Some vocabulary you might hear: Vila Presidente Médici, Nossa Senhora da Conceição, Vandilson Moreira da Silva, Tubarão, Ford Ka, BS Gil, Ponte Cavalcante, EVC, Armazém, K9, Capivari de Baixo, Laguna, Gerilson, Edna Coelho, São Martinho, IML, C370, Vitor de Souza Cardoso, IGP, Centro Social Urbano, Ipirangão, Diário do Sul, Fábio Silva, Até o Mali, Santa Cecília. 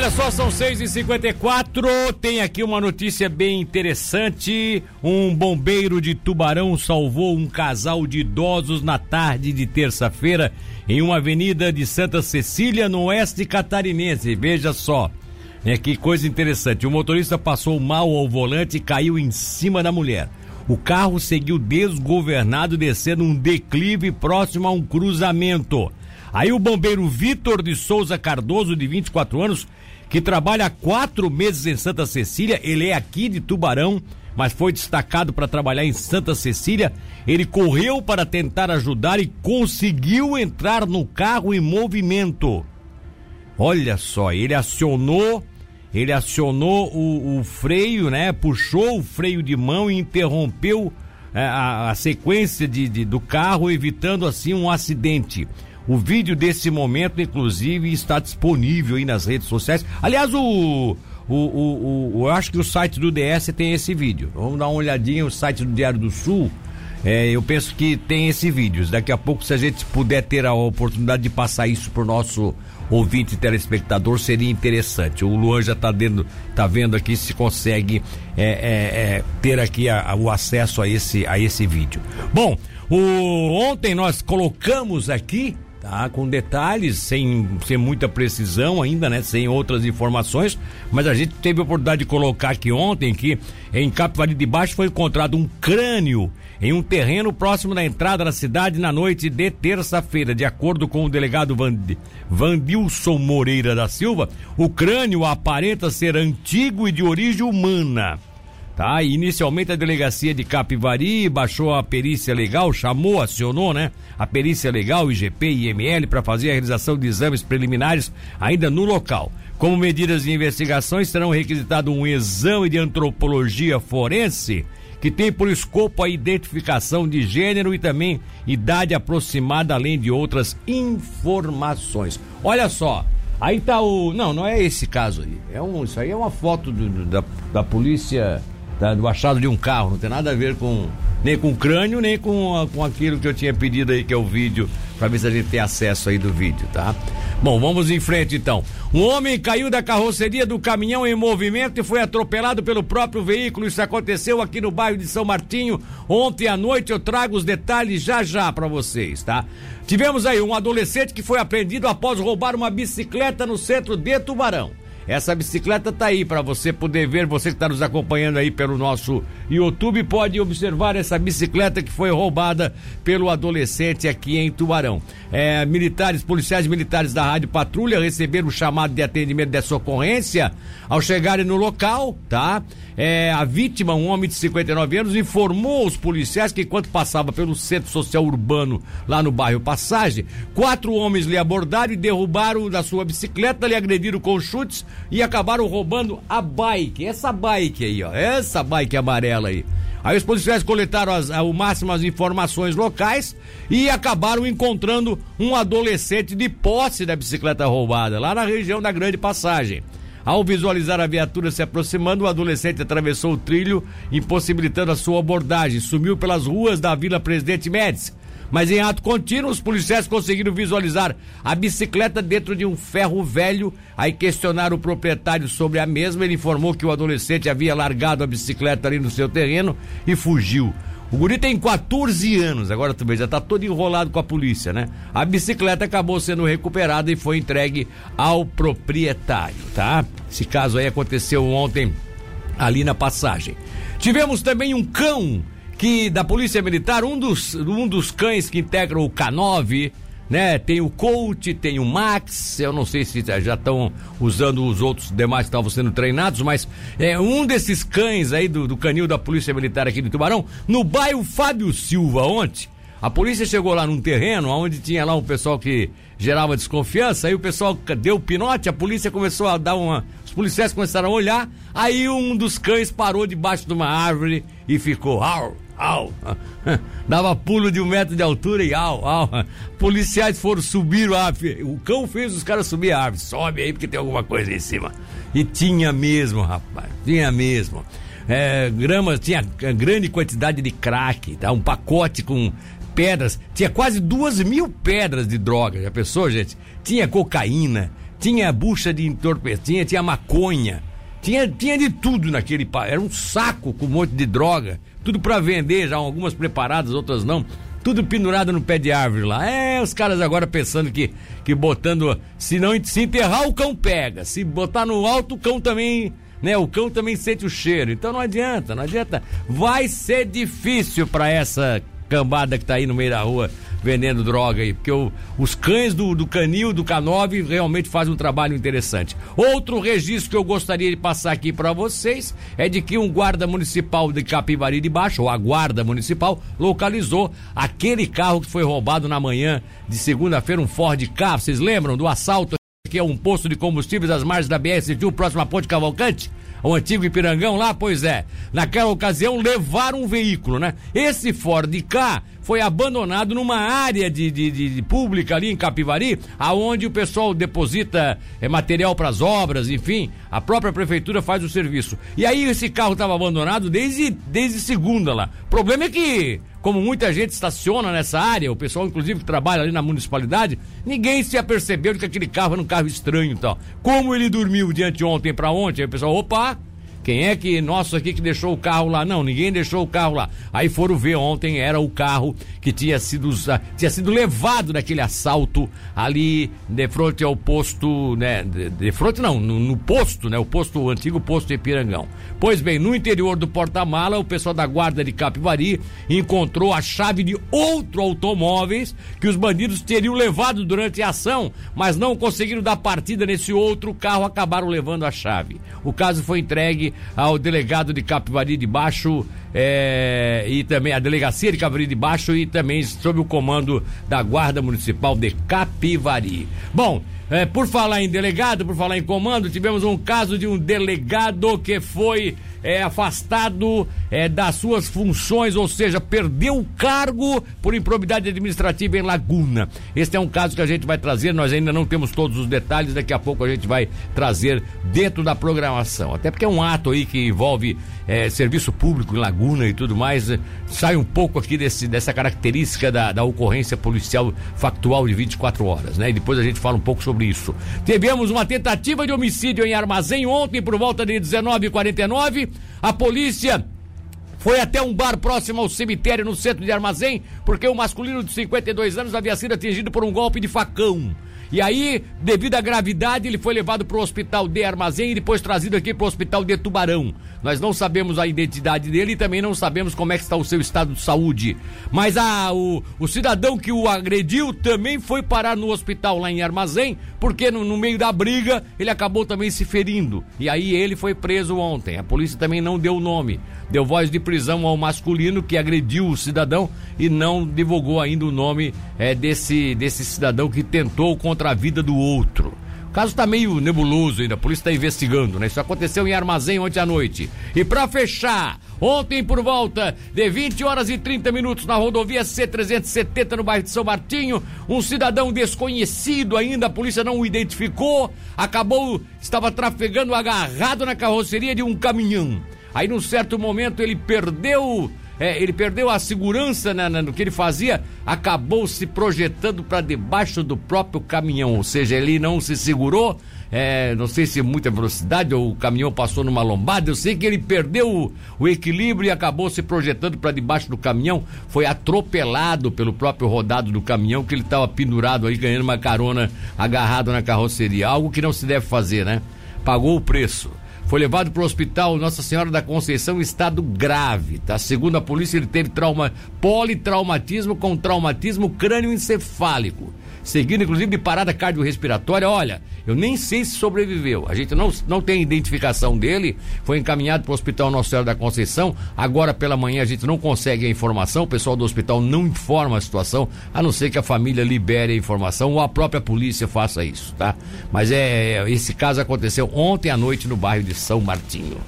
Olha só, são 6h54, tem aqui uma notícia bem interessante. Um bombeiro de Tubarão salvou um casal de idosos na tarde de terça-feira em uma avenida de Santa Cecília, no oeste catarinense. Veja só, né, que coisa interessante. O motorista passou mal ao volante e caiu em cima da mulher. O carro seguiu desgovernado, descendo um declive próximo a um cruzamento. Aí o bombeiro Vitor de Souza Cardoso, de 24 anos, que trabalha há 4 meses em Santa Cecília, ele é aqui de Tubarão, mas foi destacado para trabalhar em Santa Cecília. Ele correu para tentar ajudar e conseguiu entrar no carro em movimento. Olha só, ele acionou o freio, né? Puxou o freio de mão e interrompeu a sequência do carro, evitando assim um acidente. O vídeo desse momento, inclusive, está disponível aí nas redes sociais. Aliás, eu acho que o site do DS tem esse vídeo. Vamos dar uma olhadinha, o site do Diário do Sul, eu penso que tem esse vídeo. Daqui a pouco, se a gente puder ter a oportunidade de passar isso para o nosso ouvinte e telespectador, seria interessante. O Luan já tá vendo aqui se consegue ter aqui o acesso a esse vídeo. Bom, ontem nós colocamos aqui, tá, com detalhes, sem muita precisão ainda, né? Sem outras informações, mas a gente teve a oportunidade de colocar aqui ontem que em Capivari de Baixo foi encontrado um crânio em um terreno próximo da entrada da cidade na noite de terça-feira. De acordo com o delegado Vandilson Moreira da Silva, o crânio aparenta ser antigo e de origem humana. Tá, inicialmente a delegacia de Capivari baixou a perícia legal, acionou, né? A perícia legal, IGP e IML, para fazer a realização de exames preliminares ainda no local. Como medidas de investigações, serão requisitado um exame de antropologia forense, que tem por escopo a identificação de gênero e também idade aproximada, além de outras informações. Olha só. Aí tá o... Não é esse caso aí. Isso aí é uma foto da polícia... do achado de um carro, não tem nada a ver nem com o crânio, nem com aquilo que eu tinha pedido aí, que é o vídeo, pra ver se a gente tem acesso aí do vídeo, tá? Bom, vamos em frente então. Um homem caiu da carroceria do caminhão em movimento e foi atropelado pelo próprio veículo. Isso aconteceu aqui no bairro de São Martinho ontem à noite. Eu trago os detalhes já pra vocês, tá? Tivemos aí um adolescente que foi apreendido após roubar uma bicicleta no centro de Tubarão. Essa bicicleta tá aí para você poder ver, você que está nos acompanhando aí pelo nosso YouTube, pode observar essa bicicleta que foi roubada pelo adolescente aqui em Tubarão. Policiais militares da Rádio Patrulha receberam o chamado de atendimento dessa ocorrência. Ao chegarem no local, tá? A vítima, um homem de 59 anos, informou aos policiais que, enquanto passava pelo Centro Social Urbano, lá no bairro Passagem, 4 homens lhe abordaram e derrubaram da sua bicicleta, lhe agrediram com chutes e acabaram roubando a bike. Essa bike aí, ó. Essa bike amarela aí. Aí os policiais coletaram ao máximo as informações locais e acabaram encontrando um adolescente de posse da bicicleta roubada, lá na região da Grande Passagem. Ao visualizar a viatura se aproximando, o adolescente atravessou o trilho, impossibilitando a sua abordagem. Sumiu pelas ruas da Vila Presidente Médici. Mas em ato contínuo, os policiais conseguiram visualizar a bicicleta dentro de um ferro velho. Aí questionaram o proprietário sobre a mesma. Ele informou que o adolescente havia largado a bicicleta ali no seu terreno e fugiu. O guri tem 14 anos, agora tu vê, já tá todo enrolado com a polícia, né? A bicicleta acabou sendo recuperada e foi entregue ao proprietário, tá? Esse caso aí aconteceu ontem ali na Passagem. Tivemos também um cão da Polícia Militar, um dos cães que integram o K9, né? Tem o Coach, tem o Max, eu não sei se já estão usando os outros demais que estavam sendo treinados, mas um desses cães aí do canil da Polícia Militar aqui de Tubarão, no bairro Fábio Silva ontem. A polícia chegou lá num terreno onde tinha lá um pessoal que gerava desconfiança, aí o pessoal deu pinote, a polícia começou a dar os policiais começaram a olhar, aí um dos cães parou debaixo de uma árvore e ficou au, au, dava pulo de 1 metro de altura e au, au, policiais foram subir a árvore, o cão fez os caras subir a árvore, sobe aí porque tem alguma coisa aí em cima, e tinha mesmo, rapaz, tinha mesmo. Grama, tinha grande quantidade de crack, tá? Um pacote com pedras, tinha quase 2.000 pedras de droga, já pensou, gente? Tinha cocaína, tinha a bucha de entorpecente, tinha maconha, tinha de tudo naquele... Era um saco com um monte de droga, tudo pra vender já, algumas preparadas, outras não, tudo pendurado no pé de árvore lá. É, os caras agora pensando que botando... Se enterrar, o cão pega, se botar no alto, o cão também... Né? O cão também sente o cheiro, então não adianta. Vai ser difícil pra essa cambada que tá aí no meio da rua vendendo droga aí, porque os cães do canil, do K9, realmente fazem um trabalho interessante. Outro registro que eu gostaria de passar aqui para vocês é de que um guarda municipal de Capivari de Baixo, ou a guarda municipal, localizou aquele carro que foi roubado na manhã de segunda-feira, um Ford Ka, vocês lembram do assalto que é um posto de combustíveis às margens da BS Gil, próximo à Ponte Cavalcante, o antigo Ipirangão lá, pois é, naquela ocasião levaram um veículo, né? Esse Ford Ka foi abandonado numa área de pública ali em Capivari, aonde o pessoal deposita material para as obras, enfim, a própria prefeitura faz o serviço. E aí esse carro estava abandonado desde segunda lá. O problema é que, como muita gente estaciona nessa área, o pessoal inclusive que trabalha ali na municipalidade, ninguém se apercebeu de que aquele carro era um carro estranho e tal. Como ele dormiu de anteontem para ontem, aí o pessoal, opa... Quem é que, nosso aqui, que deixou o carro lá? Não, ninguém deixou o carro lá. Aí foram ver ontem, era o carro que tinha sido levado naquele assalto ali de frente ao posto, né? De frente não, no posto, né? O antigo posto de Ipirangão. Pois bem, no interior do porta-mala, o pessoal da guarda de Capivari encontrou a chave de outro automóveis que os bandidos teriam levado durante a ação, mas não conseguiram dar partida nesse outro carro, acabaram levando a chave. O caso foi entregue ao delegado de Capivari de Baixo e também a delegacia de Capivari de Baixo e também sob o comando da Guarda Municipal de Capivari. Bom, por falar em delegado, por falar em comando, tivemos um caso de um delegado que foi afastado das suas funções, ou seja, perdeu o cargo por improbidade administrativa em Laguna. Este é um caso que a gente vai trazer, nós ainda não temos todos os detalhes, daqui a pouco a gente vai trazer dentro da programação, até porque é um ato aí que envolve serviço público em Laguna e tudo mais, sai um pouco aqui dessa característica da ocorrência policial factual de 24 horas, né? E depois a gente fala um pouco sobre isso. Tivemos uma tentativa de homicídio em Armazém ontem por volta de 19h49, a polícia foi até um bar próximo ao cemitério no centro de Armazém, porque um masculino de 52 anos havia sido atingido por um golpe de facão. E aí, devido à gravidade, ele foi levado para o hospital de Armazém e depois trazido aqui para o hospital de Tubarão. Nós não sabemos a identidade dele e também não sabemos como é que está o seu estado de saúde. Mas o cidadão que o agrediu também foi parar no hospital lá em Armazém, porque no meio da briga ele acabou também se ferindo. E aí ele foi preso ontem. A polícia também não deu nome. Deu voz de prisão ao masculino que agrediu o cidadão e não divulgou ainda o nome desse cidadão que tentou contra a vida do outro. O caso está meio nebuloso ainda, a polícia está investigando, né? Isso aconteceu em Armazém ontem à noite. E para fechar, ontem por volta de 20h30 na rodovia C370 no bairro de São Martinho, um cidadão desconhecido ainda, a polícia não o identificou, estava trafegando agarrado na carroceria de um caminhão. Aí num certo momento ele perdeu a segurança no que ele fazia, acabou se projetando para debaixo do próprio caminhão, ou seja, ele não se segurou, não sei se muita velocidade ou o caminhão passou numa lombada, eu sei que ele perdeu o equilíbrio e acabou se projetando para debaixo do caminhão, foi atropelado pelo próprio rodado do caminhão, que ele estava pendurado aí, ganhando uma carona, agarrado na carroceria, algo que não se deve fazer, né? Pagou o preço. Foi levado para o hospital Nossa Senhora da Conceição em estado grave, tá? Segundo a polícia, ele teve politraumatismo com traumatismo crânioencefálico, seguindo inclusive de parada cardiorrespiratória. Olha, eu nem sei se sobreviveu, a gente não tem identificação dele, foi encaminhado para o hospital Nossa Senhora da Conceição, agora pela manhã a gente não consegue a informação, o pessoal do hospital não informa a situação, a não ser que a família libere a informação ou a própria polícia faça isso, tá? Mas esse caso aconteceu ontem à noite no bairro de São Martinho.